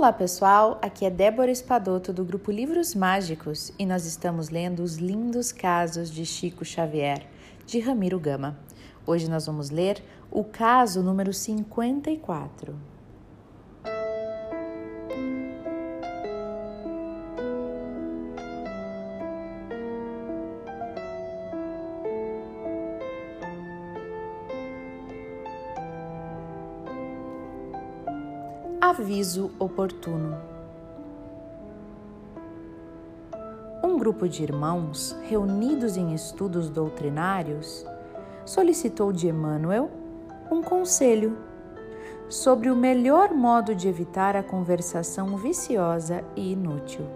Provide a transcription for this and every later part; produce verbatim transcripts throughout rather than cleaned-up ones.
Olá pessoal, aqui é Débora Espadoto do Grupo Livros Mágicos e nós estamos lendo Os Lindos Casos de Chico Xavier, de Ramiro Gama. Hoje nós vamos ler o caso número cinquenta e quatro. Aviso oportuno. Um grupo de irmãos, reunidos em estudos doutrinários, solicitou de Emmanuel um conselho sobre o melhor modo de evitar a conversação viciosa e inútil.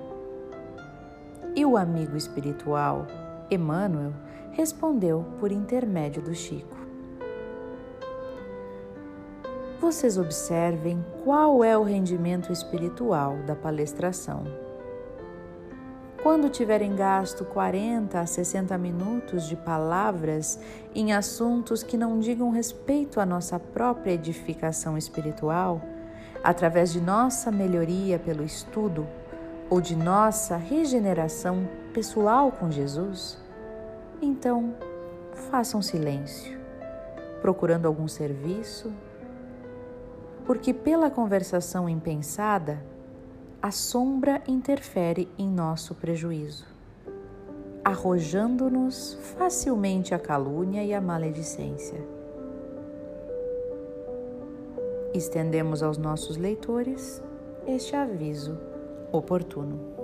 E o amigo espiritual, Emmanuel, respondeu por intermédio do Chico. Vocês observem qual é o rendimento espiritual da palestração. Quando tiverem gasto quarenta a sessenta minutos de palavras em assuntos que não digam respeito à nossa própria edificação espiritual, através de nossa melhoria pelo estudo ou de nossa regeneração pessoal com Jesus, então façam silêncio, procurando algum serviço, porque pela conversação impensada, a sombra interfere em nosso prejuízo, arrojando-nos facilmente a calúnia e a maledicência. Estendemos aos nossos leitores este aviso oportuno.